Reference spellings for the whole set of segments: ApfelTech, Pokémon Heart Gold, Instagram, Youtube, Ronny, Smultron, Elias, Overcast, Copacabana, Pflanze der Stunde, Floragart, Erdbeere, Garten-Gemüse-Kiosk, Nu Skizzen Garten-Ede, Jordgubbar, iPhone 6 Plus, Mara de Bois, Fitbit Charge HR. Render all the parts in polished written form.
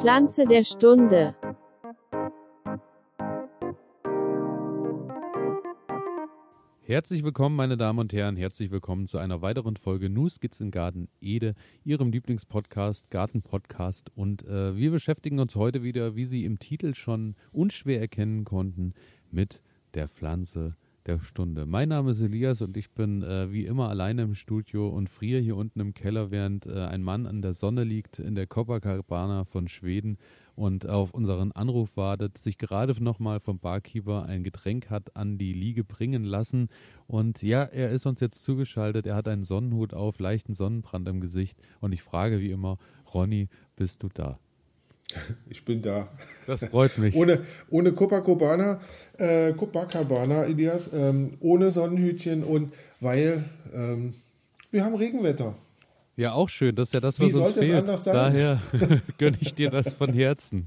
Pflanze der Stunde. Herzlich willkommen, meine Damen und Herren, herzlich willkommen zu einer weiteren Folge Nu Skizzen Garten-Ede, Ihrem Lieblingspodcast, Gartenpodcast. Und wir beschäftigen uns heute wieder, wie Sie im Titel schon unschwer erkennen konnten, mit der Pflanze der Stunde. Mein Name ist Elias und ich bin wie immer alleine im Studio und friere hier unten im Keller, während ein Mann an der Sonne liegt in der Copacabana von Schweden und auf unseren Anruf wartet, sich gerade nochmal vom Barkeeper ein Getränk hat an die Liege bringen lassen. Und ja, er ist uns jetzt zugeschaltet, er hat einen Sonnenhut auf, leichten Sonnenbrand im Gesicht und ich frage wie immer, Ronny, bist du da? Ich bin da. Das freut mich. Ohne Copacabana, Elias, ohne Sonnenhütchen und weil wir haben Regenwetter. Ja, auch schön. Das ist ja das, was uns fehlt. Wie sollte es anders sein? Daher gönne ich dir das von Herzen.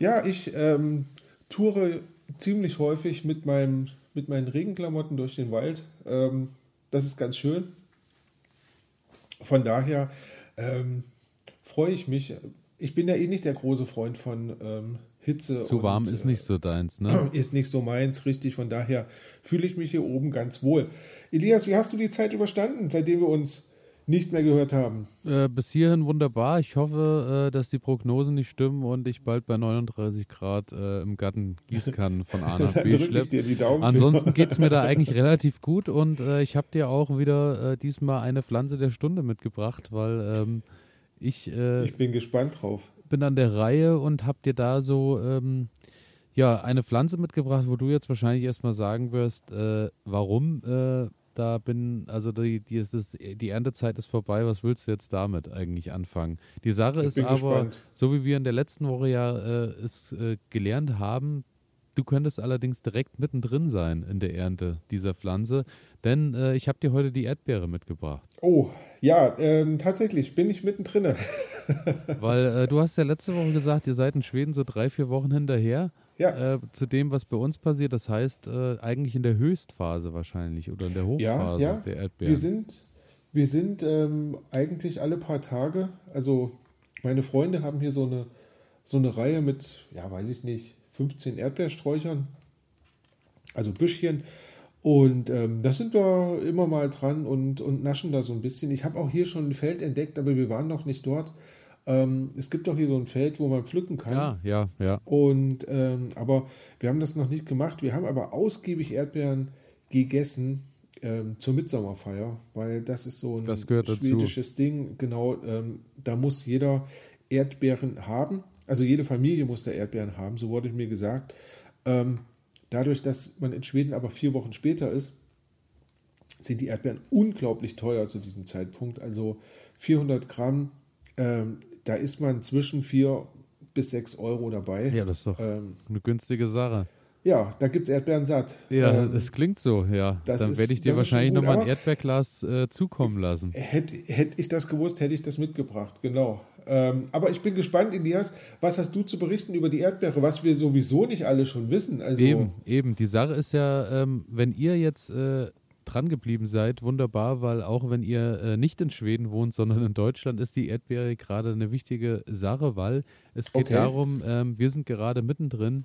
Ja, ich toure ziemlich häufig mit meinen Regenklamotten durch den Wald. Das ist ganz schön. Von daher freue ich mich. Ich bin ja eh nicht der große Freund von Hitze. Zu warm ist nicht so deins, ne? Ist nicht so meins, richtig. Von daher fühle ich mich hier oben ganz wohl. Elias, wie hast du die Zeit überstanden, seitdem wir uns nicht mehr gehört haben? Bis hierhin wunderbar. Ich hoffe, dass die Prognosen nicht stimmen und ich bald bei 39 Grad im Garten Gießkannen von A nach B schleppe. Ansonsten geht es mir da eigentlich relativ gut und ich habe dir auch wieder diesmal eine Pflanze der Stunde mitgebracht, weil Ich bin gespannt drauf. Bin an der Reihe und hab dir da so eine Pflanze mitgebracht, wo du jetzt wahrscheinlich erstmal sagen wirst, warum die Erntezeit ist vorbei, was willst du jetzt damit eigentlich anfangen? Die Sache ist aber, gespannt. So wie wir in der letzten Woche ja es gelernt haben, du könntest allerdings direkt mittendrin sein in der Ernte dieser Pflanze, denn ich habe dir heute die Erdbeere mitgebracht. Oh, ja, tatsächlich bin ich mittendrin. Weil du hast ja letzte Woche gesagt, ihr seid in Schweden so 3-4 Wochen hinterher zu dem, was bei uns passiert. Das heißt eigentlich in der Höchstphase wahrscheinlich oder in der Hochphase der Erdbeeren. Wir sind eigentlich alle paar Tage, also meine Freunde haben hier so eine Reihe mit, 15 Erdbeersträuchern, also Büschchen. Und das sind wir immer mal dran und naschen da so ein bisschen. Ich habe auch hier schon ein Feld entdeckt, aber wir waren noch nicht dort. Es gibt doch hier so ein Feld, wo man pflücken kann. Ja. Und, aber wir haben das noch nicht gemacht. Wir haben aber ausgiebig Erdbeeren gegessen zur Mitsommerfeier, weil das ist so ein schwedisches Ding. Genau, da muss jeder Erdbeeren haben. Also jede Familie muss da Erdbeeren haben, so wurde mir gesagt. Dadurch, dass man in Schweden aber 4 Wochen später ist, sind die Erdbeeren unglaublich teuer zu diesem Zeitpunkt. Also 400 Gramm, da ist man zwischen 4 bis 6 Euro dabei. Ja, das ist doch eine günstige Sache. Ja, da gibt es Erdbeeren satt. Ja, das klingt so, ja. Dann werde ich dir wahrscheinlich nochmal ein Erdbeerglas zukommen lassen. Hätte ich das gewusst, hätte ich das mitgebracht, genau. Aber ich bin gespannt, Elias, was hast du zu berichten über die Erdbeere, was wir sowieso nicht alle schon wissen? Also eben. Die Sache ist ja, wenn ihr jetzt dran geblieben seid, wunderbar, weil auch wenn ihr nicht in Schweden wohnt, sondern in Deutschland, ist die Erdbeere gerade eine wichtige Sache, weil es geht darum, wir sind gerade mittendrin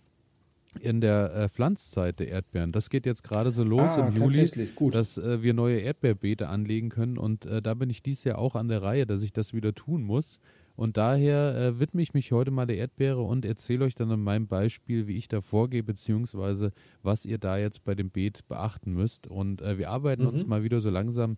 in der Pflanzzeit der Erdbeeren. Das geht jetzt gerade so los im Juli, gut, dass wir neue Erdbeerbeete anlegen können und da bin ich dieses Jahr auch an der Reihe, dass ich das wieder tun muss. Und daher widme ich mich heute mal der Erdbeere und erzähle euch dann an meinem Beispiel, wie ich da vorgehe, beziehungsweise was ihr da jetzt bei dem Beet beachten müsst. Und wir arbeiten uns mal wieder so langsam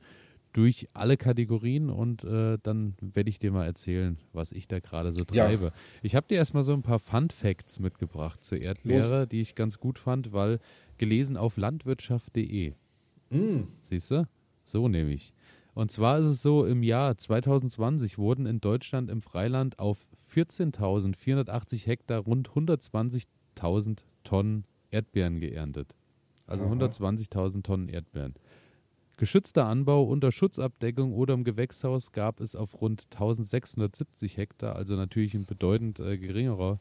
durch alle Kategorien und dann werde ich dir mal erzählen, was ich da gerade so treibe. Ja. Ich habe dir erstmal so ein paar Fun-Facts mitgebracht zur Erdbeere, die ich ganz gut fand, weil gelesen auf landwirtschaft.de. Mm. Siehst du? So nehme ich. Und zwar ist es so, im Jahr 2020 wurden in Deutschland im Freiland auf 14.480 Hektar rund 120.000 Tonnen Erdbeeren geerntet. Also 120.000 Tonnen Erdbeeren. Geschützter Anbau unter Schutzabdeckung oder im Gewächshaus gab es auf rund 1.670 Hektar, also natürlich ein bedeutend geringerer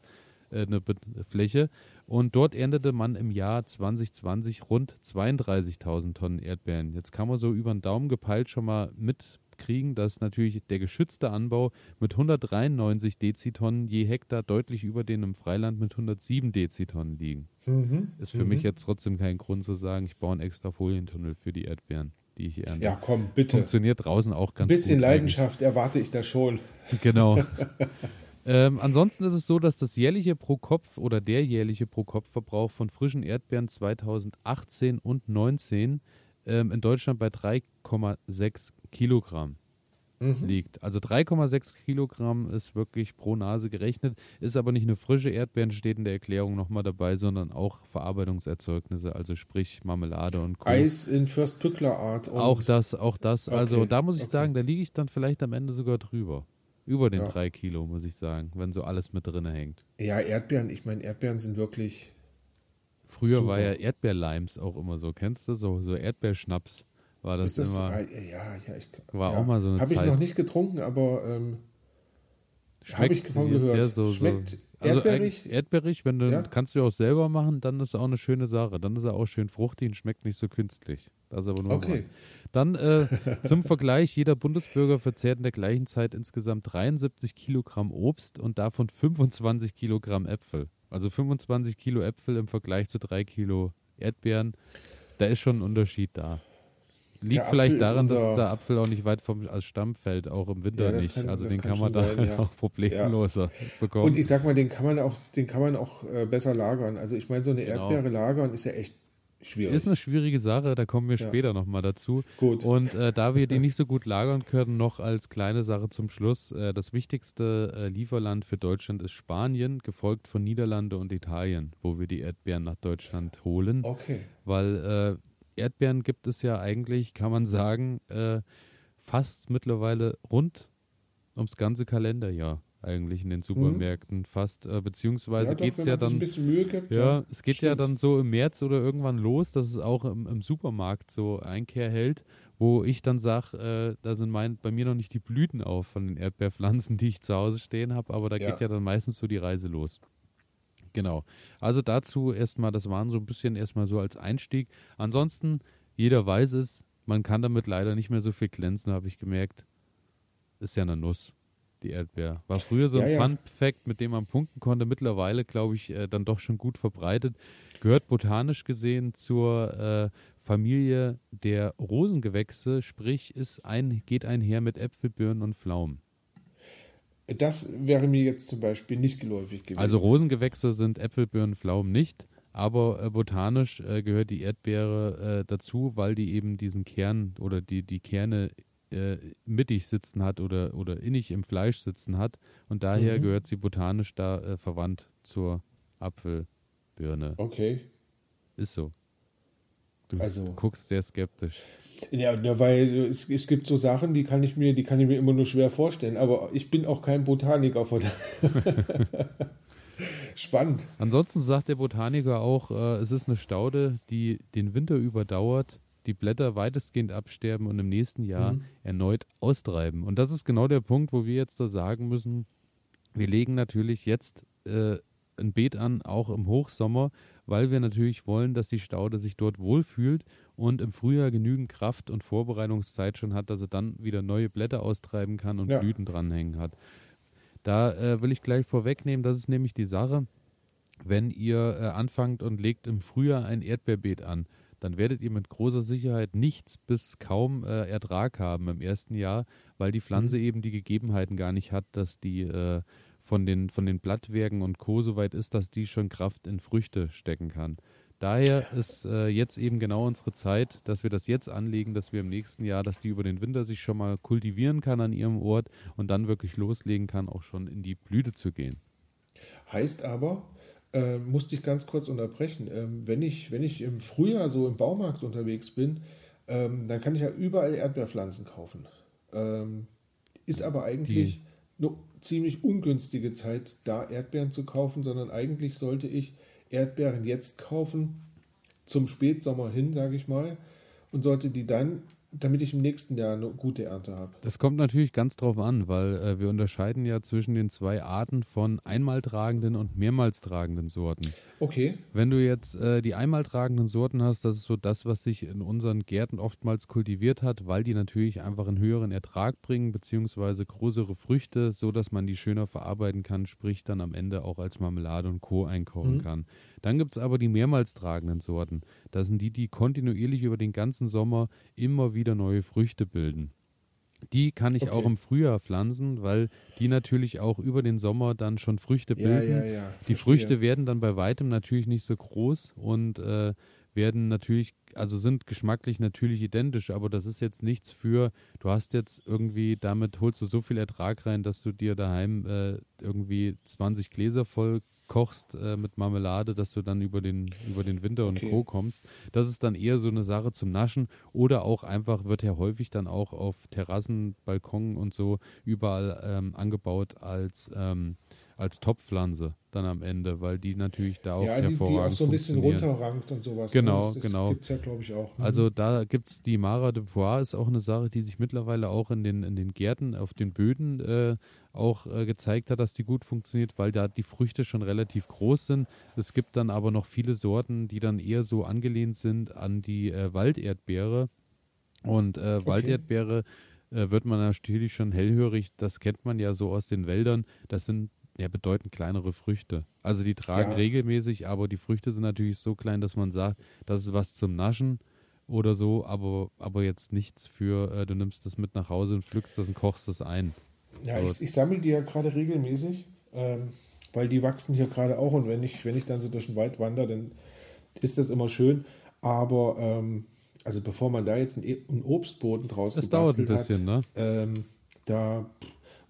Fläche. Und dort erntete man im Jahr 2020 rund 32.000 Tonnen Erdbeeren. Jetzt kann man so über den Daumen gepeilt schon mal mit kriegen, dass natürlich der geschützte Anbau mit 193 Dezitonnen je Hektar deutlich über den im Freiland mit 107 Dezitonnen liegen. Mhm. Ist für mich jetzt trotzdem kein Grund zu sagen, ich baue einen extra Folientunnel für die Erdbeeren, die ich ernte. Ja, komm, bitte. Das funktioniert draußen auch ganz gut. Ein bisschen Leidenschaft erwarte ich da schon. Genau. Ansonsten ist es so, dass das jährliche Pro-Kopf oder der jährliche Pro-Kopf-Verbrauch von frischen Erdbeeren 2018 und 19 in Deutschland bei 3,6 Kilogramm liegt. Also 3,6 Kilogramm ist wirklich pro Nase gerechnet, ist aber nicht nur frische Erdbeeren, steht in der Erklärung nochmal dabei, sondern auch Verarbeitungserzeugnisse, also sprich Marmelade und Co. Eis in Fürstpückler-Art. Auch das. Okay. Also da muss ich sagen, da liege ich dann vielleicht am Ende sogar drüber. Über den 3 Kilo, muss ich sagen, wenn so alles mit drin hängt. Ja, Erdbeeren, ich meine, Erdbeeren sind wirklich Früher super. War ja Erdbeerlimes auch immer so, kennst du? So Erdbeerschnaps war das, immer. So, ich glaube. War auch mal so eine Zeit. Habe ich noch nicht getrunken, aber habe ich davon gehört. Ja, schmeckt erdbeerig. Also erdbeerig, wenn du, kannst du auch selber machen, dann ist es auch eine schöne Sache. Dann ist er auch schön fruchtig und schmeckt nicht so künstlich. Das aber nur okay. Dann zum Vergleich, jeder Bundesbürger verzehrt in der gleichen Zeit insgesamt 73 Kilogramm Obst und davon 25 Kilogramm Äpfel. Also 25 Kilo Äpfel im Vergleich zu 3 Kilo Erdbeeren, da ist schon ein Unterschied da. Liegt vielleicht daran, dass der Apfel auch nicht weit vom Stamm fällt, auch im Winter nicht. Also den kann man da auch problemloser bekommen. Und ich sag mal, den kann man auch besser lagern. Also ich meine, so eine Erdbeere lagern ist ja echt schwierig. Ist eine schwierige Sache, da kommen wir später nochmal dazu. Gut. Und da wir die nicht so gut lagern können, noch als kleine Sache zum Schluss. Das wichtigste Lieferland für Deutschland ist Spanien, gefolgt von Niederlande und Italien, wo wir die Erdbeeren nach Deutschland holen. Okay. Weil Erdbeeren gibt es ja eigentlich, kann man sagen, fast mittlerweile rund ums ganze Kalenderjahr. Eigentlich in den Supermärkten fast, beziehungsweise geht es ja dann ein bisschen Mühe gibt, es geht ja dann so im März oder irgendwann los, dass es auch im Supermarkt so Einkehr hält, wo ich dann sage, da sind bei mir noch nicht die Blüten auf von den Erdbeerpflanzen, die ich zu Hause stehen habe, aber da geht ja dann meistens so die Reise los. Genau, also dazu erstmal, das waren so ein bisschen erstmal so als Einstieg. Ansonsten, jeder weiß es, man kann damit leider nicht mehr so viel glänzen, habe ich gemerkt. Ist ja eine Nuss. Die Erdbeere. War früher so ein Fun-Fact, mit dem man punkten konnte. Mittlerweile, glaube ich, dann doch schon gut verbreitet. Gehört botanisch gesehen zur Familie der Rosengewächse, sprich geht einher mit Äpfel, Birnen und Pflaumen. Das wäre mir jetzt zum Beispiel nicht geläufig gewesen. Also Rosengewächse sind Äpfel, Birnen, Pflaumen nicht, aber botanisch gehört die Erdbeere dazu, weil die eben diesen Kern oder die Kerne mittig sitzen hat oder innig im Fleisch sitzen hat und daher gehört sie botanisch da verwandt zur Apfelbirne. Okay. Ist so. Du guckst sehr skeptisch. Ja, weil es gibt so Sachen, die kann ich mir immer nur schwer vorstellen, aber ich bin auch kein Botaniker von Spannend. Ansonsten sagt der Botaniker auch, es ist eine Staude, die den Winter überdauert, die Blätter weitestgehend absterben und im nächsten Jahr erneut austreiben. Und das ist genau der Punkt, wo wir jetzt da sagen müssen, wir legen natürlich jetzt ein Beet an, auch im Hochsommer, weil wir natürlich wollen, dass die Staude sich dort wohlfühlt und im Frühjahr genügend Kraft und Vorbereitungszeit schon hat, dass sie dann wieder neue Blätter austreiben kann und Blüten dranhängen hat. Da will ich gleich vorwegnehmen, das ist nämlich die Sache, wenn ihr anfangt und legt im Frühjahr ein Erdbeerbeet an, dann werdet ihr mit großer Sicherheit nichts bis kaum Ertrag haben im ersten Jahr, weil die Pflanze eben die Gegebenheiten gar nicht hat, dass die von den Blattwerken und Co. so weit ist, dass die schon Kraft in Früchte stecken kann. Daher ist jetzt eben genau unsere Zeit, dass wir das jetzt anlegen, dass wir im nächsten Jahr, dass die über den Winter sich schon mal kultivieren kann an ihrem Ort und dann wirklich loslegen kann, auch schon in die Blüte zu gehen. Heißt aber, musste ich ganz kurz unterbrechen. Wenn ich im Frühjahr so im Baumarkt unterwegs bin, dann kann ich ja überall Erdbeerpflanzen kaufen. Ist aber eigentlich eine ziemlich ungünstige Zeit, da Erdbeeren zu kaufen, sondern eigentlich sollte ich Erdbeeren jetzt kaufen, zum Spätsommer hin, sage ich mal, und sollte die dann damit ich im nächsten Jahr eine gute Ernte habe. Das kommt natürlich ganz drauf an, weil wir unterscheiden ja zwischen den zwei Arten von einmal tragenden und mehrmals tragenden Sorten. Okay. Wenn du jetzt die einmal tragenden Sorten hast, das ist so das, was sich in unseren Gärten oftmals kultiviert hat, weil die natürlich einfach einen höheren Ertrag bringen, beziehungsweise größere Früchte, so dass man die schöner verarbeiten kann, sprich dann am Ende auch als Marmelade und Co. einkochen kann. Dann gibt es aber die mehrmals tragenden Sorten. Das sind die, die kontinuierlich über den ganzen Sommer immer wieder neue Früchte bilden. Die kann ich auch im Frühjahr pflanzen, weil die natürlich auch über den Sommer dann schon Früchte bilden. Ja, die Früchte werden dann bei weitem natürlich nicht so groß und werden natürlich, also sind geschmacklich natürlich identisch, aber das ist jetzt nichts für, du hast jetzt irgendwie, damit holst du so viel Ertrag rein, dass du dir daheim irgendwie 20 Gläser voll kochst mit Marmelade, dass du dann über den Winter und Co. kommst. Das ist dann eher so eine Sache zum Naschen oder auch einfach, wird ja häufig dann auch auf Terrassen, Balkonen und so überall angebaut als Topfpflanze dann am Ende, weil die natürlich da auch hervorragend funktionieren. Ja, die auch so ein bisschen runterrankt und sowas. Genau, das gibt es ja, glaube ich, auch. Also da gibt es die Mara de Bois, ist auch eine Sache, die sich mittlerweile auch in den Gärten, auf den Böden auch gezeigt hat, dass die gut funktioniert, weil da die Früchte schon relativ groß sind. Es gibt dann aber noch viele Sorten, die dann eher so angelehnt sind an die Walderdbeere. Und Walderdbeere wird man natürlich schon hellhörig, das kennt man ja so aus den Wäldern, das sind ja bedeutend kleinere Früchte. Also die tragen regelmäßig, aber die Früchte sind natürlich so klein, dass man sagt, das ist was zum Naschen oder so, aber jetzt nichts für, du nimmst das mit nach Hause und pflückst das und kochst das ein. Ja, so. Ich sammle die ja gerade regelmäßig, weil die wachsen hier gerade auch und wenn ich dann so durch den Wald wandere, dann ist das immer schön, aber also bevor man da jetzt einen Obstboden draus gebastelt hat, das dauert ein bisschen, ne? Da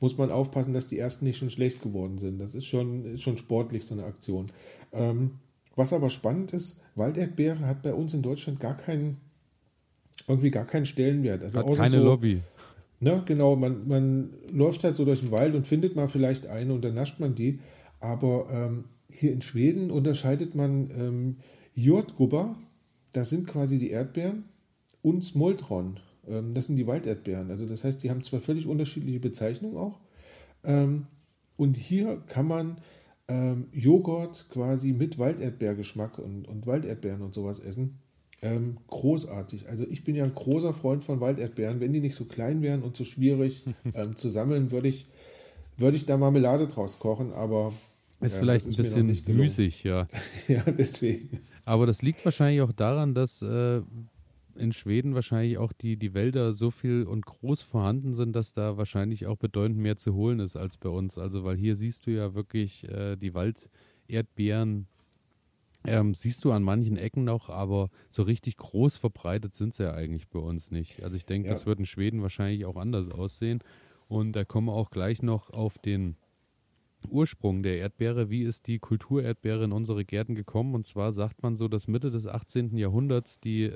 muss man aufpassen, dass die ersten nicht schon schlecht geworden sind. Das ist schon sportlich, so eine Aktion. Was aber spannend ist, Walderdbeere hat bei uns in Deutschland gar keinen Stellenwert. Also hat keine so, Lobby. Ne, genau, man läuft halt so durch den Wald und findet mal vielleicht eine und dann nascht man die. Aber hier in Schweden unterscheidet man Jordgubbar, das sind quasi die Erdbeeren, und Smultron. Das sind die Walderdbeeren. Also das heißt, die haben zwar völlig unterschiedliche Bezeichnungen auch. Und hier kann man Joghurt quasi mit Walderdbeergeschmack und Walderdbeeren und sowas essen. Großartig. Also ich bin ja ein großer Freund von Walderdbeeren. Wenn die nicht so klein wären und so schwierig zu sammeln, würde ich da Marmelade draus kochen. Aber ist vielleicht ein bisschen müßig, ja. Ja, deswegen. Aber das liegt wahrscheinlich auch daran, dass in Schweden wahrscheinlich auch die Wälder so viel und groß vorhanden sind, dass da wahrscheinlich auch bedeutend mehr zu holen ist als bei uns. Also weil hier siehst du ja wirklich die Walderdbeeren, siehst du an manchen Ecken noch, aber so richtig groß verbreitet sind sie ja eigentlich bei uns nicht. Also ich denke, das wird in Schweden wahrscheinlich auch anders aussehen. Und da kommen wir auch gleich noch auf den Ursprung der Erdbeere, wie ist die Kulturerdbeere in unsere Gärten gekommen? Und zwar sagt man so, dass Mitte des 18. Jahrhunderts die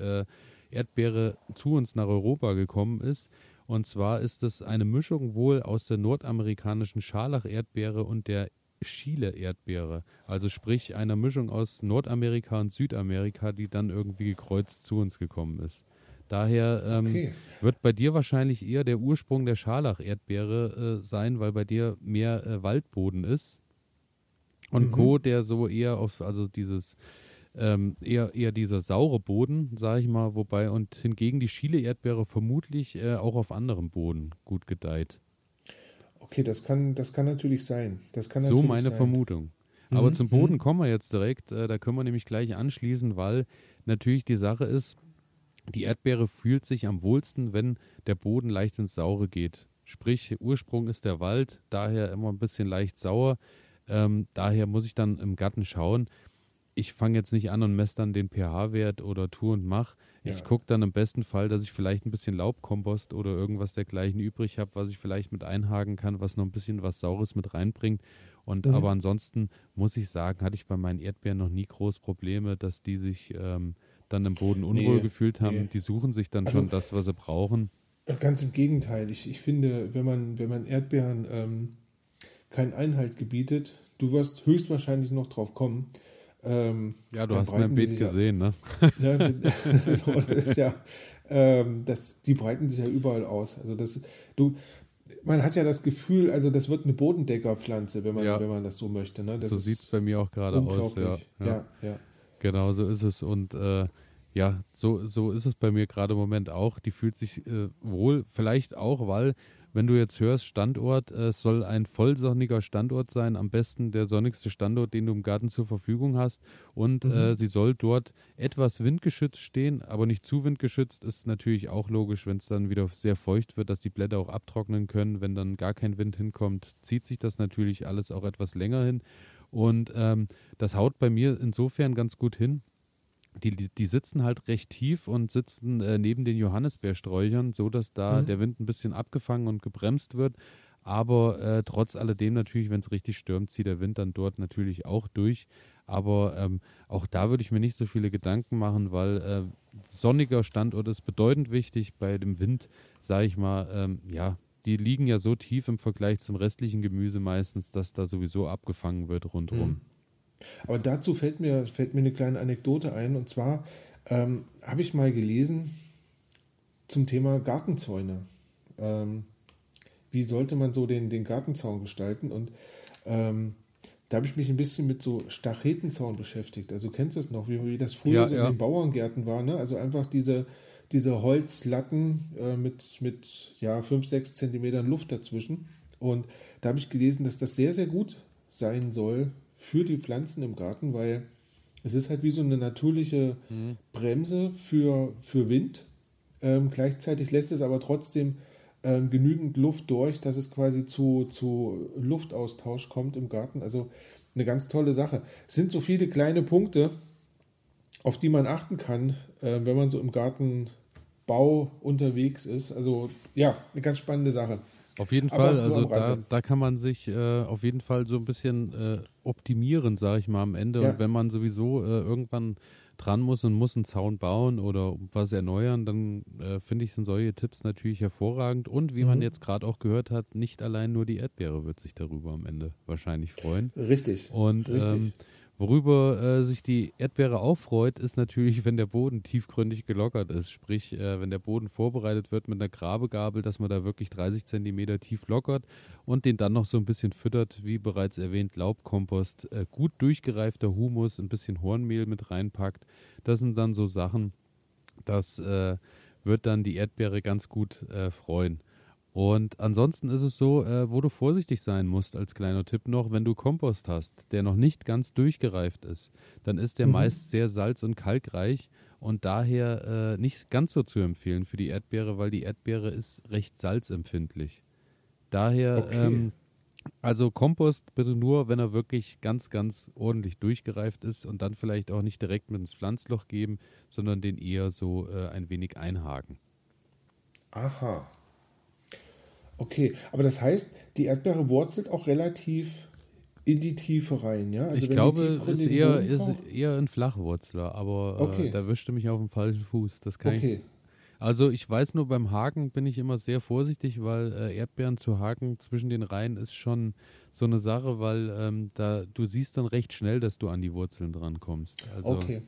Erdbeere zu uns nach Europa gekommen ist. Und zwar ist es eine Mischung wohl aus der nordamerikanischen Scharlach-Erdbeere und der Chile-Erdbeere. Also sprich einer Mischung aus Nordamerika und Südamerika, die dann irgendwie gekreuzt zu uns gekommen ist. Daher wird bei dir wahrscheinlich eher der Ursprung der Scharlach-Erdbeere sein, weil bei dir mehr Waldboden ist und Co., der so eher auf, also dieses eher dieser saure Boden, sage ich mal, wobei und hingegen die Chile-Erdbeere vermutlich auch auf anderem Boden gut gedeiht. Okay, das kann natürlich sein. Das kann natürlich so meine sein. Vermutung. Aber zum Boden kommen wir jetzt direkt, da können wir nämlich gleich anschließen, weil natürlich die Sache ist, die Erdbeere fühlt sich am wohlsten, wenn der Boden leicht ins Saure geht. Sprich, Ursprung ist der Wald, daher immer ein bisschen leicht sauer. Daher muss ich dann im Garten schauen. Ich fange jetzt nicht an und messe dann den pH-Wert oder tu und mach. Ich gucke dann im besten Fall, dass ich vielleicht ein bisschen Laubkompost oder irgendwas dergleichen übrig habe, was ich vielleicht mit einhaken kann, was noch ein bisschen was Saures mit reinbringt. Und aber ansonsten muss ich sagen, hatte ich bei meinen Erdbeeren noch nie groß Probleme, dass die sich dann im Boden unwohl gefühlt haben, die suchen sich dann also, schon das, was sie brauchen. Ganz im Gegenteil, ich finde, wenn man Erdbeeren keinen Einhalt gebietet, du wirst höchstwahrscheinlich noch drauf kommen, Ja, du hast mein Beet gesehen, ne? Ja, das ist ja, die breiten sich ja überall aus. Also man hat ja das Gefühl, also das wird eine Bodendeckerpflanze, wenn man das so möchte. Ne? So sieht es bei mir auch gerade aus. Ja. Genau, so ist es. Und so ist es bei mir gerade im Moment auch. Die fühlt sich wohl, vielleicht auch, weil, wenn du jetzt hörst, Standort, es soll ein vollsonniger Standort sein, am besten der sonnigste Standort, den du im Garten zur Verfügung hast. Und sie soll dort etwas windgeschützt stehen, aber nicht zu windgeschützt. Ist natürlich auch logisch, wenn es dann wieder sehr feucht wird, dass die Blätter auch abtrocknen können. Wenn dann gar kein Wind hinkommt, zieht sich das natürlich alles auch etwas länger hin. Und das haut bei mir insofern ganz gut hin. Die sitzen halt recht tief und sitzen neben den Johannisbeersträuchern, sodass da der Wind ein bisschen abgefangen und gebremst wird. Aber trotz alledem natürlich, wenn es richtig stürmt, zieht der Wind dann dort natürlich auch durch. Aber auch da würde ich mir nicht so viele Gedanken machen, weil sonniger Standort ist bedeutend wichtig. Bei dem Wind, sage ich mal, die liegen ja so tief im Vergleich zum restlichen Gemüse meistens, dass da sowieso abgefangen wird rundherum. Aber dazu fällt mir eine kleine Anekdote ein. Und zwar habe ich mal gelesen zum Thema Gartenzäune. Wie sollte man so den Gartenzaun gestalten? Und da habe ich mich ein bisschen mit so Stachetenzaun beschäftigt. Also kennst du es noch, wie das früher in den Bauerngärten war, ne? Also einfach diese Holzlatten mit 5-6 Zentimetern Luft dazwischen. Und da habe ich gelesen, dass das sehr, sehr gut sein soll für die Pflanzen im Garten, weil es ist halt wie so eine natürliche Bremse für Wind. Gleichzeitig lässt es aber trotzdem genügend Luft durch, dass es quasi zu Luftaustausch kommt im Garten. Also eine ganz tolle Sache. Es sind so viele kleine Punkte, auf die man achten kann, wenn man so im Gartenbau unterwegs ist. Also ja, eine ganz spannende Sache. Auf jeden Fall, also da kann man sich auf jeden Fall so ein bisschen optimieren, sage ich mal, am Ende. Ja. Und wenn man sowieso irgendwann dran muss und muss einen Zaun bauen oder was erneuern, dann finde ich, sind solche Tipps natürlich hervorragend. Und wie man jetzt gerade auch gehört hat, nicht allein nur die Erdbeere wird sich darüber am Ende wahrscheinlich freuen. Richtig. Und worüber sich die Erdbeere auch freut, ist natürlich, wenn der Boden tiefgründig gelockert ist. Sprich, wenn der Boden vorbereitet wird mit einer Grabegabel, dass man da wirklich 30 Zentimeter tief lockert und den dann noch so ein bisschen füttert, wie bereits erwähnt, Laubkompost, gut durchgereifter Humus, ein bisschen Hornmehl mit reinpackt. Das sind dann so Sachen, das wird dann die Erdbeere ganz gut freuen. Und ansonsten ist es so, wo du vorsichtig sein musst als kleiner Tipp noch, wenn du Kompost hast, der noch nicht ganz durchgereift ist, dann ist der meist sehr salz- und kalkreich und daher nicht ganz so zu empfehlen für die Erdbeere, weil die Erdbeere ist recht salzempfindlich. Daher, also Kompost bitte nur, wenn er wirklich ganz, ganz ordentlich durchgereift ist und dann vielleicht auch nicht direkt mit ins Pflanzloch geben, sondern den eher so ein wenig einhaken. Aha. Okay, aber das heißt, die Erdbeere wurzelt auch relativ in die Tiefe rein, ja? Also ich glaube, es ist eher ein Flachwurzler, aber da wischte mich auf den falschen Fuß. Das kann ich. Also ich weiß nur, beim Haken bin ich immer sehr vorsichtig, weil Erdbeeren zu haken zwischen den Reihen ist schon so eine Sache, weil du siehst dann recht schnell, dass du an die Wurzeln drankommst. Also, okay.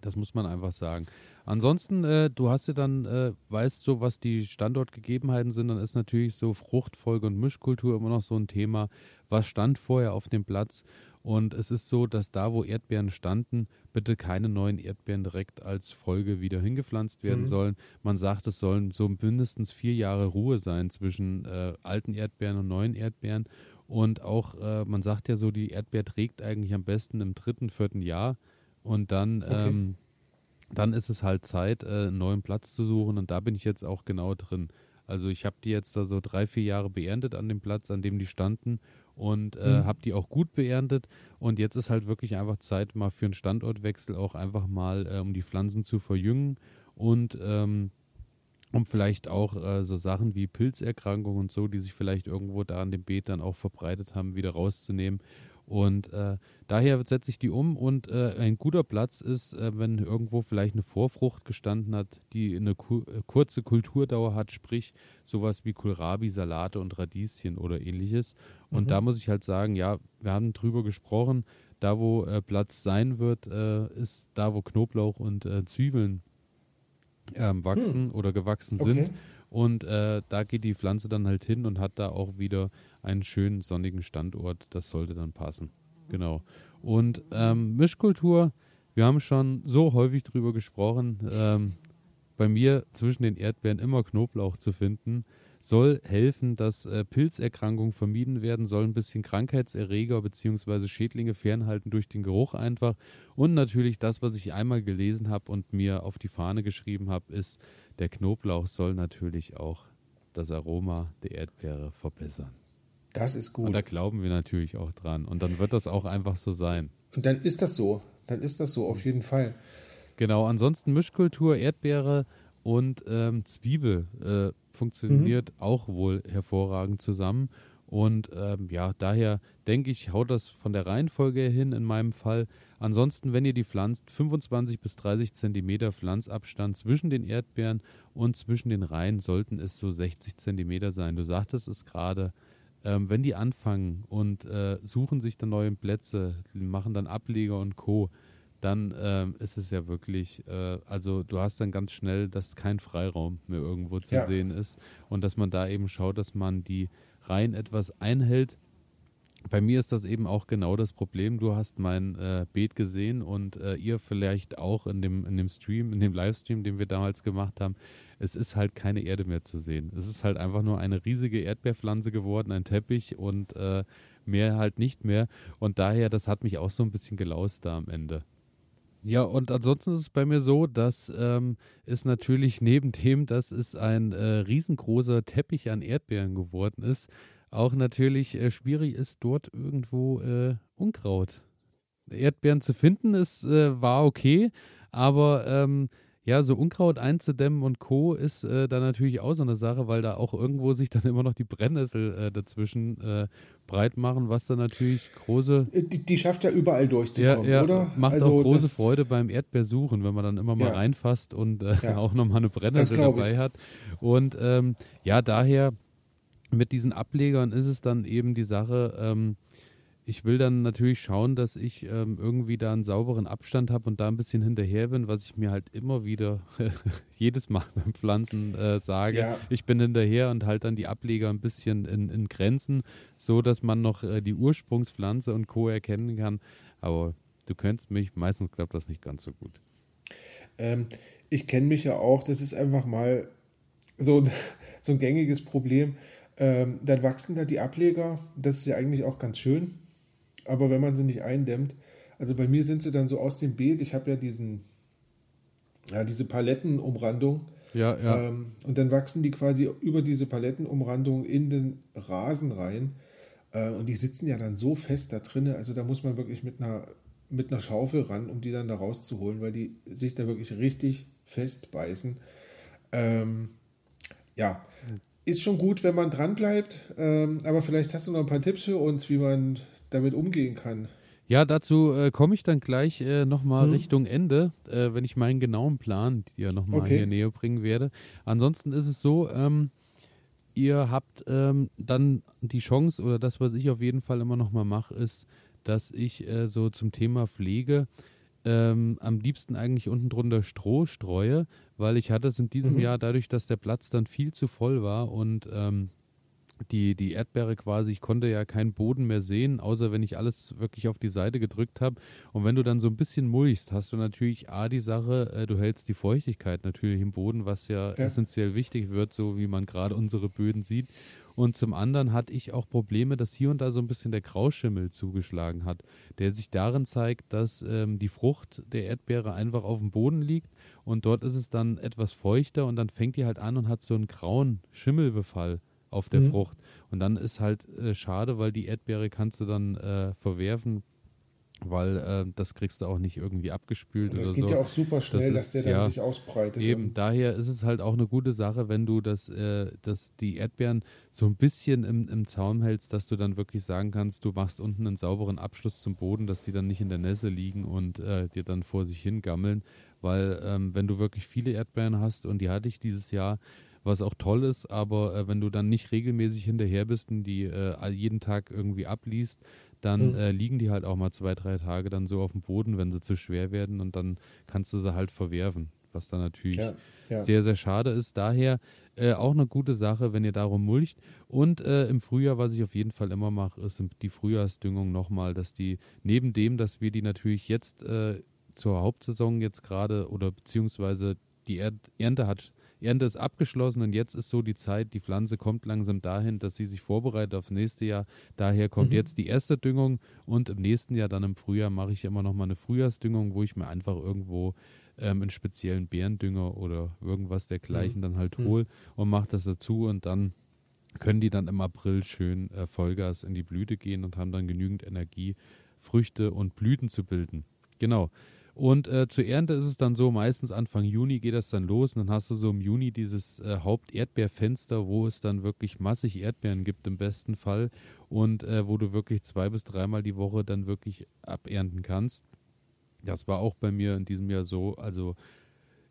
Das muss man einfach sagen. Ansonsten, du hast ja dann, weißt so, was die Standortgegebenheiten sind, dann ist natürlich so Fruchtfolge und Mischkultur immer noch so ein Thema. Was stand vorher auf dem Platz? Und es ist so, dass da, wo Erdbeeren standen, bitte keine neuen Erdbeeren direkt als Folge wieder hingepflanzt werden sollen. Man sagt, es sollen so mindestens 4 Jahre Ruhe sein zwischen alten Erdbeeren und neuen Erdbeeren. Und auch, man sagt ja so, die Erdbeer trägt eigentlich am besten im 3., 4. Jahr. Und dann, dann ist es halt Zeit, einen neuen Platz zu suchen. Und da bin ich jetzt auch genau drin. Also ich habe die jetzt da so 3, 4 Jahre beerntet an dem Platz, an dem die standen. Und habe die auch gut beerntet. Und jetzt ist halt wirklich einfach Zeit, mal für einen Standortwechsel auch einfach mal, um die Pflanzen zu verjüngen. Und um vielleicht auch so Sachen wie Pilzerkrankungen und so, die sich vielleicht irgendwo da an dem Beet dann auch verbreitet haben, wieder rauszunehmen. Und daher setze ich die um und ein guter Platz ist, wenn irgendwo vielleicht eine Vorfrucht gestanden hat, die eine kurze Kulturdauer hat, sprich sowas wie Kohlrabi, Salate und Radieschen oder ähnliches. Und da muss ich halt sagen, ja, wir haben drüber gesprochen, da wo Platz sein wird, ist da, wo Knoblauch und Zwiebeln wachsen oder gewachsen sind. Und da geht die Pflanze dann halt hin und hat da auch wieder einen schönen sonnigen Standort. Das sollte dann passen. Genau. Und Mischkultur, wir haben schon so häufig drüber gesprochen, bei mir zwischen den Erdbeeren immer Knoblauch zu finden, soll helfen, dass Pilzerkrankungen vermieden werden, soll ein bisschen Krankheitserreger bzw. Schädlinge fernhalten durch den Geruch einfach. Und natürlich das, was ich einmal gelesen habe und mir auf die Fahne geschrieben habe, ist, der Knoblauch soll natürlich auch das Aroma der Erdbeere verbessern. Das ist gut. Und da glauben wir natürlich auch dran. Und dann wird das auch einfach so sein. Und dann ist das so. Dann ist das so, auf jeden Fall. Genau, ansonsten Mischkultur, Erdbeere und Zwiebel funktioniert auch wohl hervorragend zusammen. Und ja, daher denke ich, haut das von der Reihenfolge hin in meinem Fall. Ansonsten, wenn ihr die pflanzt, 25 bis 30 Zentimeter Pflanzabstand zwischen den Erdbeeren und zwischen den Reihen sollten es so 60 Zentimeter sein. Du sagtest es gerade, wenn die anfangen und suchen sich dann neue Plätze, machen dann Ableger und Co., dann ist es ja wirklich, also du hast dann ganz schnell, dass kein Freiraum mehr irgendwo zu sehen ist und dass man da eben schaut, dass man die Reihen etwas einhält. Bei mir ist das eben auch genau das Problem. Du hast mein Beet gesehen und ihr vielleicht auch in dem Livestream, den wir damals gemacht haben. Es ist halt keine Erde mehr zu sehen. Es ist halt einfach nur eine riesige Erdbeerpflanze geworden, ein Teppich und mehr halt nicht mehr. Und daher, das hat mich auch so ein bisschen gelaust da am Ende. Ja, und ansonsten ist es bei mir so, dass es natürlich neben dem, dass es ein riesengroßer Teppich an Erdbeeren geworden ist, auch natürlich schwierig ist, dort irgendwo Unkraut. Erdbeeren zu finden, war okay, aber ja, so Unkraut einzudämmen und Co. ist dann natürlich auch so eine Sache, weil da auch irgendwo sich dann immer noch die Brennnessel dazwischen breit machen, was dann natürlich große... Die schafft ja überall durchzukommen, oder? Macht also auch große Freude beim Erdbeersuchen, wenn man dann immer mal reinfasst und auch nochmal eine Brennnessel dabei hat. Und ja, daher mit diesen Ablegern ist es dann eben die Sache... ich will dann natürlich schauen, dass ich irgendwie da einen sauberen Abstand habe und da ein bisschen hinterher bin, was ich mir halt immer wieder jedes Mal beim Pflanzen sage. Ja. Ich bin hinterher und halte dann die Ableger ein bisschen in Grenzen, so dass man noch die Ursprungspflanze und Co. erkennen kann. Aber du kennst mich, meistens klappt das nicht ganz so gut. Ich kenne mich ja auch, das ist einfach mal so ein gängiges Problem. Dann wachsen da die Ableger, das ist ja eigentlich auch ganz schön. Aber wenn man sie nicht eindämmt, also bei mir sind sie dann so aus dem Beet, ich habe ja diese Palettenumrandung und dann wachsen die quasi über diese Palettenumrandung in den Rasen rein und die sitzen ja dann so fest da drin, also da muss man wirklich mit einer Schaufel ran, um die dann da rauszuholen, weil die sich da wirklich richtig festbeißen. Ja, ist schon gut, wenn man dran bleibt, aber vielleicht hast du noch ein paar Tipps für uns, wie man damit umgehen kann. Ja, dazu komme ich dann gleich nochmal Richtung Ende, wenn ich meinen genauen Plan dir nochmal hier näher bringen werde. Ansonsten ist es so, ihr habt dann die Chance, oder das, was ich auf jeden Fall immer nochmal mache, ist, dass ich so zum Thema Pflege am liebsten eigentlich unten drunter Stroh streue, weil ich hatte es in diesem Jahr dadurch, dass der Platz dann viel zu voll war und die Erdbeere quasi, ich konnte ja keinen Boden mehr sehen, außer wenn ich alles wirklich auf die Seite gedrückt habe. Und wenn du dann so ein bisschen mulchst, hast du natürlich die Sache, du hältst die Feuchtigkeit natürlich im Boden, was ja essentiell wichtig wird, so wie man gerade unsere Böden sieht. Und zum anderen hatte ich auch Probleme, dass hier und da so ein bisschen der Grauschimmel zugeschlagen hat, der sich darin zeigt, dass die Frucht der Erdbeere einfach auf dem Boden liegt und dort ist es dann etwas feuchter und dann fängt die halt an und hat so einen grauen Schimmelbefall auf der Frucht. Und dann ist halt schade, weil die Erdbeere kannst du dann verwerfen, weil das kriegst du auch nicht irgendwie abgespült oder so. Das geht ja auch super schnell, dass der dann sich ausbreitet. Eben, daher ist es halt auch eine gute Sache, wenn du dass die Erdbeeren so ein bisschen im Zaum hältst, dass du dann wirklich sagen kannst, du machst unten einen sauberen Abschluss zum Boden, dass die dann nicht in der Nässe liegen und dir dann vor sich hingammeln, weil wenn du wirklich viele Erdbeeren hast, und die hatte ich dieses Jahr, was auch toll ist, aber wenn du dann nicht regelmäßig hinterher bist und die jeden Tag irgendwie abliest, dann liegen die halt auch mal 2, 3 Tage dann so auf dem Boden, wenn sie zu schwer werden, und dann kannst du sie halt verwerfen, was dann natürlich sehr, sehr schade ist. Daher auch eine gute Sache, wenn ihr darum mulcht. Und im Frühjahr, was ich auf jeden Fall immer mache, ist die Frühjahrsdüngung nochmal, dass die, neben dem, dass wir die natürlich jetzt zur Hauptsaison jetzt gerade, oder beziehungsweise die Ernte ist abgeschlossen, und jetzt ist so die Zeit, die Pflanze kommt langsam dahin, dass sie sich vorbereitet aufs nächste Jahr. Daher kommt jetzt die erste Düngung, und im nächsten Jahr, dann im Frühjahr, mache ich immer nochmal eine Frühjahrsdüngung, wo ich mir einfach irgendwo einen speziellen Beerendünger oder irgendwas dergleichen dann halt hole und mache das dazu, und dann können die dann im April schön Vollgas in die Blüte gehen und haben dann genügend Energie, Früchte und Blüten zu bilden. Genau. Und zur Ernte ist es dann so, meistens Anfang Juni geht das dann los, und dann hast du so im Juni dieses Haupt-Erdbeerfenster, wo es dann wirklich massig Erdbeeren gibt im besten Fall, und wo du wirklich 2- bis 3-mal die Woche dann wirklich abernten kannst. Das war auch bei mir in diesem Jahr so, also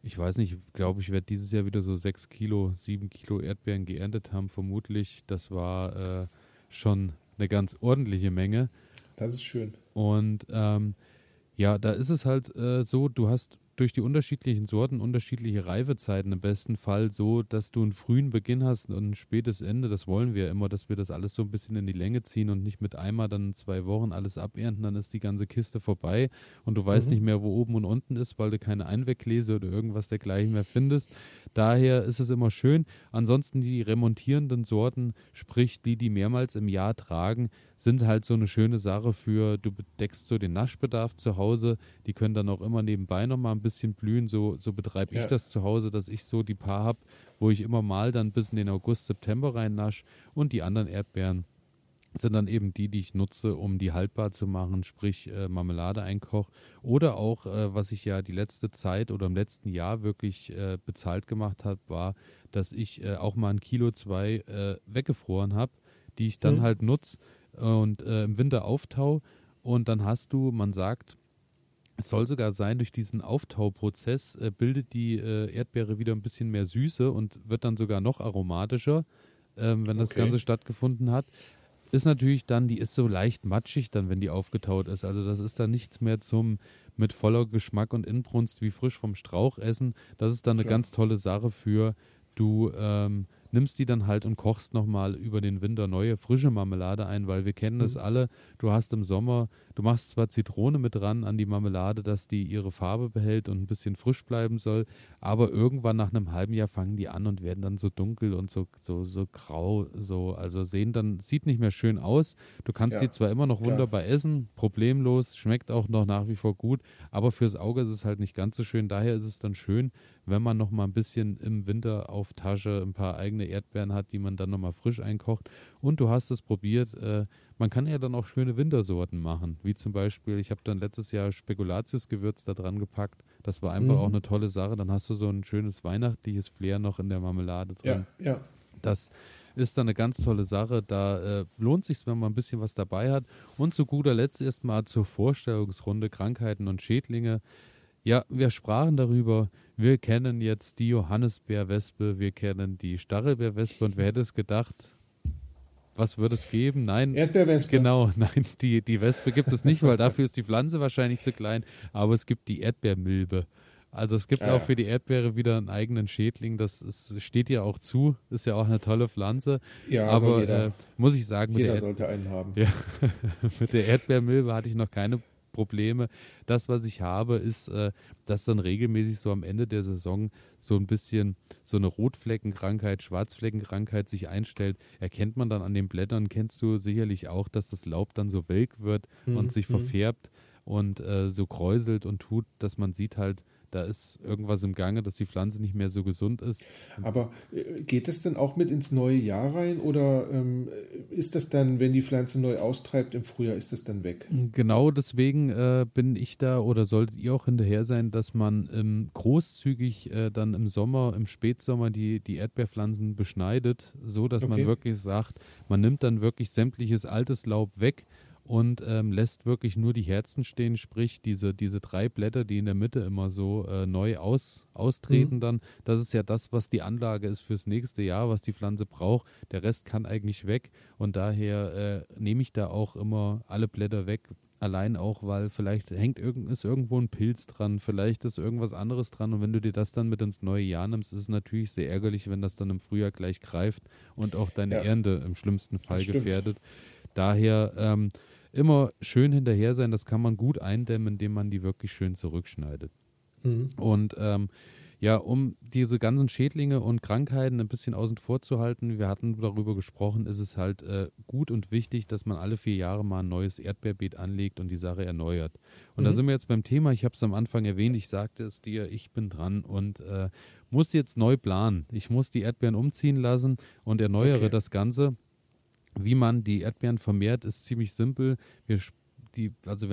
ich weiß nicht, ich glaube, ich werde dieses Jahr wieder so 6 Kilo, 7 Kilo Erdbeeren geerntet haben, vermutlich. Das war schon eine ganz ordentliche Menge. Das ist schön. Und ja, da ist es halt so, du hast durch die unterschiedlichen Sorten unterschiedliche Reifezeiten im besten Fall, so dass du einen frühen Beginn hast und ein spätes Ende. Das wollen wir immer, dass wir das alles so ein bisschen in die Länge ziehen und nicht mit einmal dann 2 Wochen alles abernten, dann ist die ganze Kiste vorbei und du weißt nicht mehr, wo oben und unten ist, weil du keine Einweggläser oder irgendwas dergleichen mehr findest. Daher ist es immer schön. Ansonsten die remontierenden Sorten, sprich die mehrmals im Jahr tragen, sind halt so eine schöne Sache für, du bedeckst so den Naschbedarf zu Hause, die können dann auch immer nebenbei nochmal ein bisschen blühen, so betreibe ich das zu Hause, dass ich so die Paar habe, wo ich immer mal dann bis in den August, September rein nasche, und die anderen Erdbeeren sind dann eben die ich nutze, um die haltbar zu machen, sprich Marmelade einkoche, oder auch, was ich ja die letzte Zeit oder im letzten Jahr wirklich bezahlt gemacht habe, war, dass ich auch mal 1-2 Kilo weggefroren habe, die ich dann halt nutze, und im Winter auftau, und dann hast du, man sagt, es soll sogar sein, durch diesen Auftauprozess bildet die Erdbeere wieder ein bisschen mehr Süße und wird dann sogar noch aromatischer, wenn das Ganze stattgefunden hat. Ist natürlich dann, die ist so leicht matschig dann, wenn die aufgetaut ist. Also das ist dann nichts mehr zum mit voller Geschmack und Inbrunst wie frisch vom Strauch essen. Das ist dann eine ganz tolle Sache für, du nimmst die dann halt und kochst nochmal über den Winter neue, frische Marmelade ein, weil wir kennen das alle, du hast im Sommer, du machst zwar Zitrone mit dran an die Marmelade, dass die ihre Farbe behält und ein bisschen frisch bleiben soll, aber irgendwann nach einem halben Jahr fangen die an und werden dann so dunkel und so grau, so, also sieht nicht mehr schön aus, du kannst die zwar immer noch wunderbar essen, problemlos, schmeckt auch noch nach wie vor gut, aber fürs Auge ist es halt nicht ganz so schön, daher ist es dann schön, wenn man noch mal ein bisschen im Winter auf Tasche ein paar eigene Erdbeeren hat, die man dann noch mal frisch einkocht. Und du hast es probiert. Man kann ja dann auch schöne Wintersorten machen, wie zum Beispiel, ich habe dann letztes Jahr Spekulatiusgewürz da dran gepackt. Das war einfach auch eine tolle Sache. Dann hast du so ein schönes weihnachtliches Flair noch in der Marmelade drin. Ja. Das ist dann eine ganz tolle Sache. Da lohnt es sich, wenn man ein bisschen was dabei hat. Und zu guter Letzt erstmal zur Vorstellungsrunde Krankheiten und Schädlinge. Ja, wir sprachen darüber, wir kennen jetzt die Johannisbeerwespe, wir kennen die Stachelbeerwespe, und wer hätte es gedacht, was würde es geben? Nein, Erdbeerwespe. Genau, nein, die Wespe gibt es nicht, weil dafür ist die Pflanze wahrscheinlich zu klein, aber es gibt die Erdbeermilbe. Also es gibt auch für die Erdbeere wieder einen eigenen Schädling, das steht ja auch zu, ist ja auch eine tolle Pflanze, ja, aber also muss ich sagen, jeder sollte einen haben. Ja, mit der Erdbeermilbe hatte ich noch keine Probleme. Das, was ich habe, ist, dass dann regelmäßig so am Ende der Saison so ein bisschen so eine Rotfleckenkrankheit, Schwarzfleckenkrankheit sich einstellt. Erkennt man dann an den Blättern, kennst du sicherlich auch, dass das Laub dann so welk wird und sich verfärbt und so kräuselt und tut, dass man sieht halt, da ist irgendwas im Gange, dass die Pflanze nicht mehr so gesund ist. Aber geht es denn auch mit ins neue Jahr rein, oder ist das dann, wenn die Pflanze neu austreibt im Frühjahr, ist das dann weg? Genau, deswegen bin ich da, oder solltet ihr auch hinterher sein, dass man großzügig dann im Sommer, im Spätsommer die Erdbeerpflanzen beschneidet, so dass man wirklich sagt, man nimmt dann wirklich sämtliches altes Laub weg und lässt wirklich nur die Herzen stehen, sprich diese drei Blätter, die in der Mitte immer so neu austreten dann. Das ist ja das, was die Anlage ist fürs nächste Jahr, was die Pflanze braucht. Der Rest kann eigentlich weg und daher nehme ich da auch immer alle Blätter weg. Allein auch, weil vielleicht ist irgendwo ein Pilz dran, vielleicht ist irgendwas anderes dran und wenn du dir das dann mit ins neue Jahr nimmst, ist es natürlich sehr ärgerlich, wenn das dann im Frühjahr gleich greift und auch deine Ernte im schlimmsten Fall gefährdet. Daher immer schön hinterher sein, das kann man gut eindämmen, indem man die wirklich schön zurückschneidet. Und um diese ganzen Schädlinge und Krankheiten ein bisschen außen vor zu halten, wir hatten darüber gesprochen, ist es halt gut und wichtig, dass man alle 4 Jahre mal ein neues Erdbeerbeet anlegt und die Sache erneuert. Und da sind wir jetzt beim Thema, ich habe es am Anfang erwähnt, ich sagte es dir, ich bin dran und muss jetzt neu planen. Ich muss die Erdbeeren umziehen lassen und erneuere das Ganze. Wie man die Erdbeeren vermehrt, ist ziemlich simpel. Wir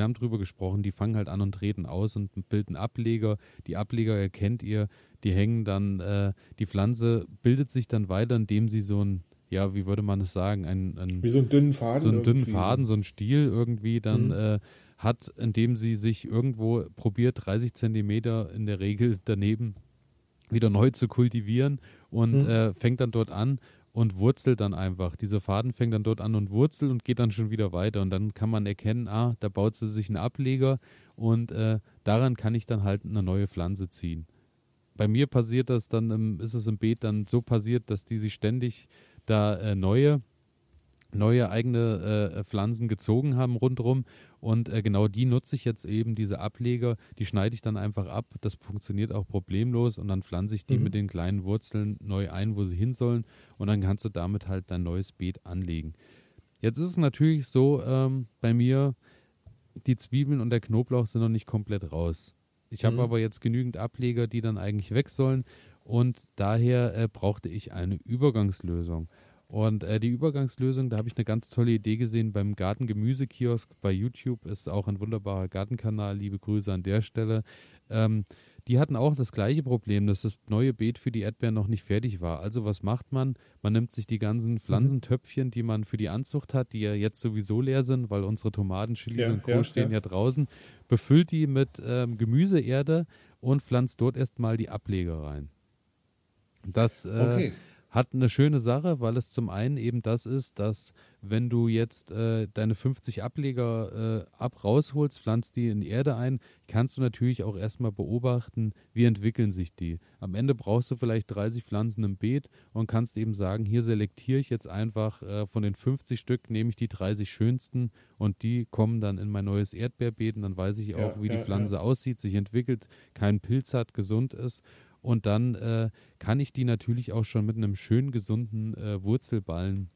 haben drüber gesprochen, die fangen halt an und treten aus und bilden Ableger. Die Ableger erkennt ihr, die hängen dann, die Pflanze bildet sich dann weiter, indem sie so ein, wie würde man es sagen, wie so einen dünnen Faden. So einen dünnen Faden, so einen Stiel irgendwie dann hat, indem sie sich irgendwo probiert, 30 Zentimeter in der Regel daneben wieder neu zu kultivieren und fängt dann dort an. Und wurzelt dann einfach. Dieser Faden fängt dann dort an und wurzelt und geht dann schon wieder weiter. Und dann kann man erkennen, da baut sie sich einen Ableger und daran kann ich dann halt eine neue Pflanze ziehen. Bei mir passiert das dann, ist es im Beet dann so passiert, dass die sich ständig da neue eigene Pflanzen gezogen haben rundherum und genau die nutze ich jetzt eben, diese Ableger, die schneide ich dann einfach ab, das funktioniert auch problemlos und dann pflanze ich die mit den kleinen Wurzeln neu ein, wo sie hin sollen und dann kannst du damit halt dein neues Beet anlegen. Jetzt ist es natürlich so, bei mir, die Zwiebeln und der Knoblauch sind noch nicht komplett raus. Ich habe aber jetzt genügend Ableger, die dann eigentlich weg sollen und daher brauchte ich eine Übergangslösung. Und die Übergangslösung, da habe ich eine ganz tolle Idee gesehen beim Garten-Gemüse-Kiosk bei YouTube, ist auch ein wunderbarer Gartenkanal, liebe Grüße an der Stelle. Die hatten auch das gleiche Problem, dass das neue Beet für die Erdbeeren noch nicht fertig war. Also was macht man? Man nimmt sich die ganzen Pflanzentöpfchen, die man für die Anzucht hat, die ja jetzt sowieso leer sind, weil unsere Tomaten, Chilis und Co. stehen ja draußen, befüllt die mit Gemüseerde und pflanzt dort erstmal die Ableger rein. Das hat eine schöne Sache, weil es zum einen eben das ist, dass wenn du jetzt deine 50 Ableger rausholst, pflanzt die in Erde ein, kannst du natürlich auch erstmal beobachten, wie entwickeln sich die. Am Ende brauchst du vielleicht 30 Pflanzen im Beet und kannst eben sagen, hier selektiere ich jetzt einfach von den 50 Stück, nehme ich die 30 schönsten und die kommen dann in mein neues Erdbeerbeet und dann weiß ich auch, wie die Pflanze aussieht, sich entwickelt, keinen Pilz hat, gesund ist. Und dann kann ich die natürlich auch schon mit einem schönen, gesunden Wurzelballen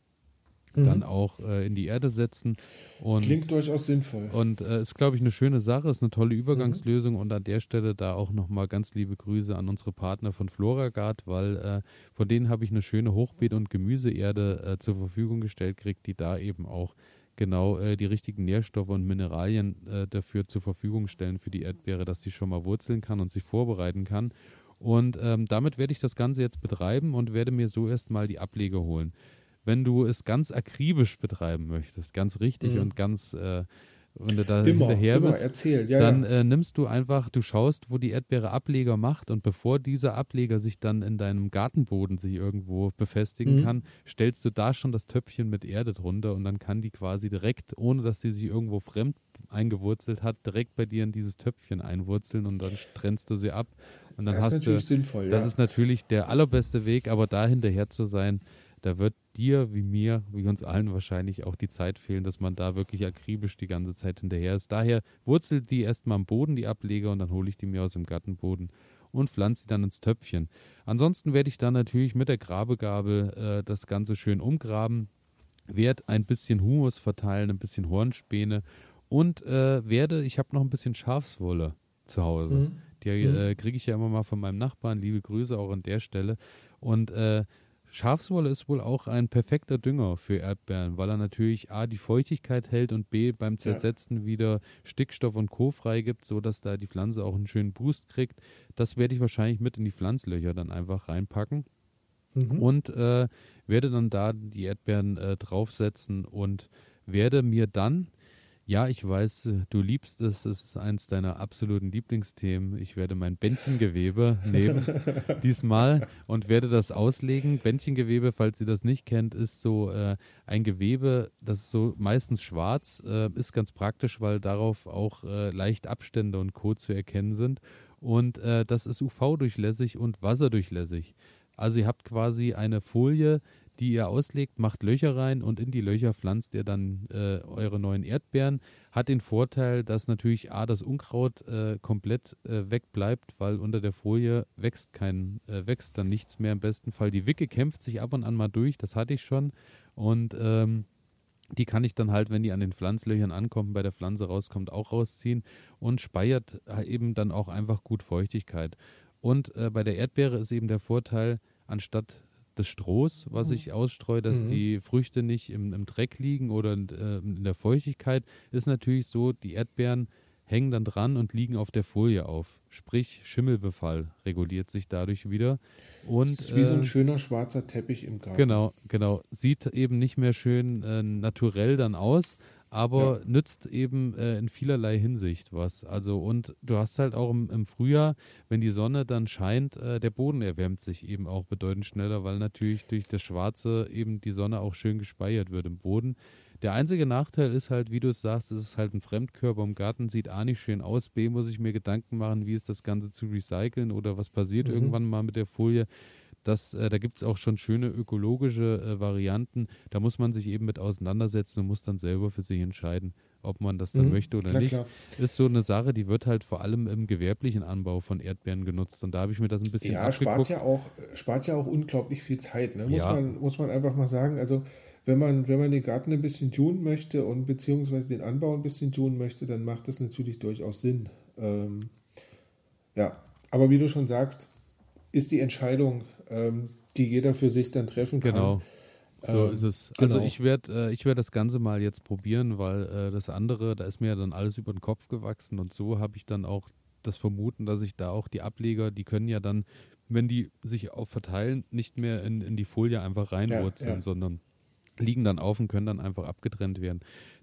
dann auch in die Erde setzen. Und klingt durchaus sinnvoll. Und ist, glaube ich, eine schöne Sache, ist eine tolle Übergangslösung. Und an der Stelle da auch nochmal ganz liebe Grüße an unsere Partner von Floragart, weil von denen habe ich eine schöne Hochbeet- und Gemüseerde zur Verfügung gestellt kriegt, die da eben auch genau die richtigen Nährstoffe und Mineralien dafür zur Verfügung stellen für die Erdbeere, dass sie schon mal wurzeln kann und sich vorbereiten kann. Und damit werde ich das Ganze jetzt betreiben und werde mir so erstmal die Ableger holen. Wenn du es ganz akribisch betreiben möchtest, ganz richtig und ganz, wenn du da hinterher bist, dann nimmst du einfach, du schaust, wo die Erdbeere Ableger macht und bevor dieser Ableger sich dann in deinem Gartenboden sich irgendwo befestigen kann, stellst du da schon das Töpfchen mit Erde drunter und dann kann die quasi direkt, ohne dass sie sich irgendwo fremd eingewurzelt hat, direkt bei dir in dieses Töpfchen einwurzeln und dann trennst du sie ab. Und dann das ist natürlich sinnvoll. Das ist natürlich der allerbeste Weg, aber da hinterher zu sein, da wird dir wie mir, wie uns allen wahrscheinlich auch die Zeit fehlen, dass man da wirklich akribisch die ganze Zeit hinterher ist. Daher wurzelt die erstmal am Boden, die Ableger, und dann hole ich die mir aus dem Gartenboden und pflanze sie dann ins Töpfchen. Ansonsten werde ich dann natürlich mit der Grabegabel das Ganze schön umgraben, werde ein bisschen Humus verteilen, ein bisschen Hornspäne und ich habe noch ein bisschen Schafswolle zu Hause. Die kriege ich ja immer mal von meinem Nachbarn. Liebe Grüße auch an der Stelle. Und Schafswolle ist wohl auch ein perfekter Dünger für Erdbeeren, weil er natürlich A, die Feuchtigkeit hält und B, beim Zersetzen wieder Stickstoff und Co. freigibt, sodass da die Pflanze auch einen schönen Boost kriegt. Das werde ich wahrscheinlich mit in die Pflanzlöcher dann einfach reinpacken und werde dann da die Erdbeeren draufsetzen und werde mir dann Ja, ich weiß, du liebst es. Es ist eins deiner absoluten Lieblingsthemen. Ich werde mein Bändchengewebe nehmen diesmal und werde das auslegen. Bändchengewebe, falls ihr das nicht kennt, ist so ein Gewebe, das ist so meistens schwarz, ist ganz praktisch, weil darauf auch leicht Abstände und Co. zu erkennen sind. Und das ist UV-durchlässig und wasserdurchlässig. Also ihr habt quasi eine Folie, die ihr auslegt, macht Löcher rein und in die Löcher pflanzt ihr dann eure neuen Erdbeeren. Hat den Vorteil, dass natürlich A, das Unkraut komplett wegbleibt, weil unter der Folie wächst dann nichts mehr im besten Fall. Die Wicke kämpft sich ab und an mal durch, das hatte ich schon. Und die kann ich dann halt, wenn die an den Pflanzlöchern ankommen, bei der Pflanze rauskommt, auch rausziehen und speichert eben dann auch einfach gut Feuchtigkeit. Und bei der Erdbeere ist eben der Vorteil, anstatt des Strohs, was ich ausstreue, dass die Früchte nicht im Dreck liegen oder in der Feuchtigkeit, ist natürlich so, die Erdbeeren hängen dann dran und liegen auf der Folie auf. Sprich, Schimmelbefall reguliert sich dadurch wieder. Und es ist wie so ein schöner schwarzer Teppich im Garten. Genau. Sieht eben nicht mehr schön naturell dann aus, aber nützt eben in vielerlei Hinsicht was. Also, und du hast halt auch im Frühjahr, wenn die Sonne dann scheint, der Boden erwärmt sich eben auch bedeutend schneller, weil natürlich durch das Schwarze eben die Sonne auch schön gespeichert wird im Boden. Der einzige Nachteil ist halt, wie du es sagst, es ist halt ein Fremdkörper im Garten, sieht A, nicht schön aus, B, muss ich mir Gedanken machen, wie ist das Ganze zu recyceln oder was passiert irgendwann mal mit der Folie. Da gibt es auch schon schöne ökologische Varianten. Da muss man sich eben mit auseinandersetzen und muss dann selber für sich entscheiden, ob man das dann möchte oder nicht. Klar. Ist so eine Sache, die wird halt vor allem im gewerblichen Anbau von Erdbeeren genutzt. Und da habe ich mir das ein bisschen abgeguckt. Spart ja auch unglaublich viel Zeit, ne? Muss man einfach mal sagen. Also wenn man den Garten ein bisschen tunen möchte und beziehungsweise den Anbau ein bisschen tunen möchte, dann macht das natürlich durchaus Sinn. Aber wie du schon sagst, ist die Entscheidung, die jeder für sich dann treffen kann. Genau, so ist es. Genau. Also ich werd das Ganze mal jetzt probieren, weil das andere, da ist mir ja dann alles über den Kopf gewachsen und so habe ich dann auch das Vermuten, dass ich da auch die Ableger, die können ja dann, wenn die sich auch verteilen, nicht mehr in die Folie einfach reinwurzeln, sondern liegen dann auf und können dann einfach abgetrennt werden.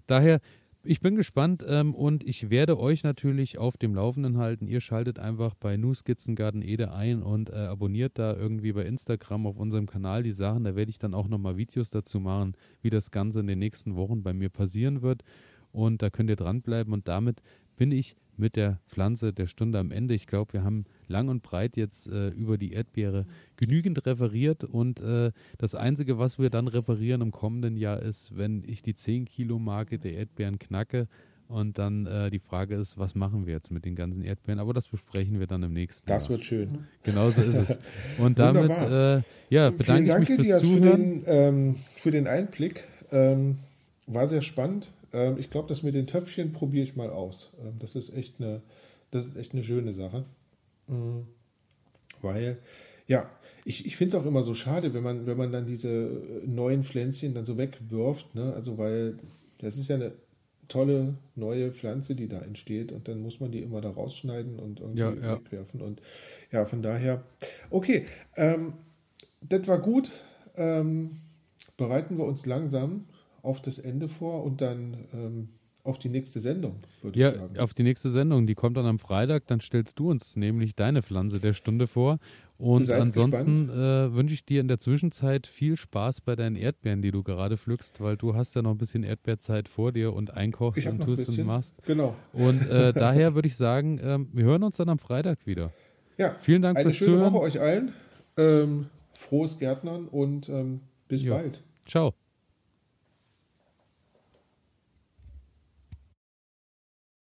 Daher, ich bin gespannt und ich werde euch natürlich auf dem Laufenden halten. Ihr schaltet einfach bei Nu Skizzen Garten-Ede ein und abonniert da irgendwie bei Instagram auf unserem Kanal die Sachen. Da werde ich dann auch nochmal Videos dazu machen, wie das Ganze in den nächsten Wochen bei mir passieren wird. Und da könnt ihr dranbleiben und damit bin ich mit der Pflanze der Stunde am Ende. Ich glaube, wir haben lang und breit jetzt über die Erdbeere genügend referiert und das Einzige, was wir dann referieren im kommenden Jahr ist, wenn ich die 10-Kilo-Marke der Erdbeeren knacke und dann die Frage ist, was machen wir jetzt mit den ganzen Erdbeeren? Aber das besprechen wir dann im nächsten Jahr. Das wird schön. Genau so ist es. Und damit bedanke ich mich fürs Zuhören. Für den Einblick. War sehr spannend. Ich glaube, das mit den Töpfchen probiere ich mal aus. Das ist echt eine schöne Sache. Weil, ich finde es auch immer so schade, wenn man dann diese neuen Pflänzchen dann so wegwirft, ne? Also weil das ist ja eine tolle neue Pflanze, die da entsteht und dann muss man die immer da rausschneiden und irgendwie wegwerfen. Und ja, von daher, okay, das war gut. Bereiten wir uns langsam auf das Ende vor und dann auf die nächste Sendung, würde ich sagen. Ja, auf die nächste Sendung. Die kommt dann am Freitag. Dann stellst du uns nämlich deine Pflanze der Stunde vor. Und ansonsten wünsche ich dir in der Zwischenzeit viel Spaß bei deinen Erdbeeren, die du gerade pflückst, weil du hast ja noch ein bisschen Erdbeerzeit vor dir und einkochst und tust und machst. Genau. Und daher würde ich sagen, wir hören uns dann am Freitag wieder. Ja, vielen Dank fürs Zuhören. Eine schöne Woche euch allen. Frohes Gärtnern und bis bald. Ciao.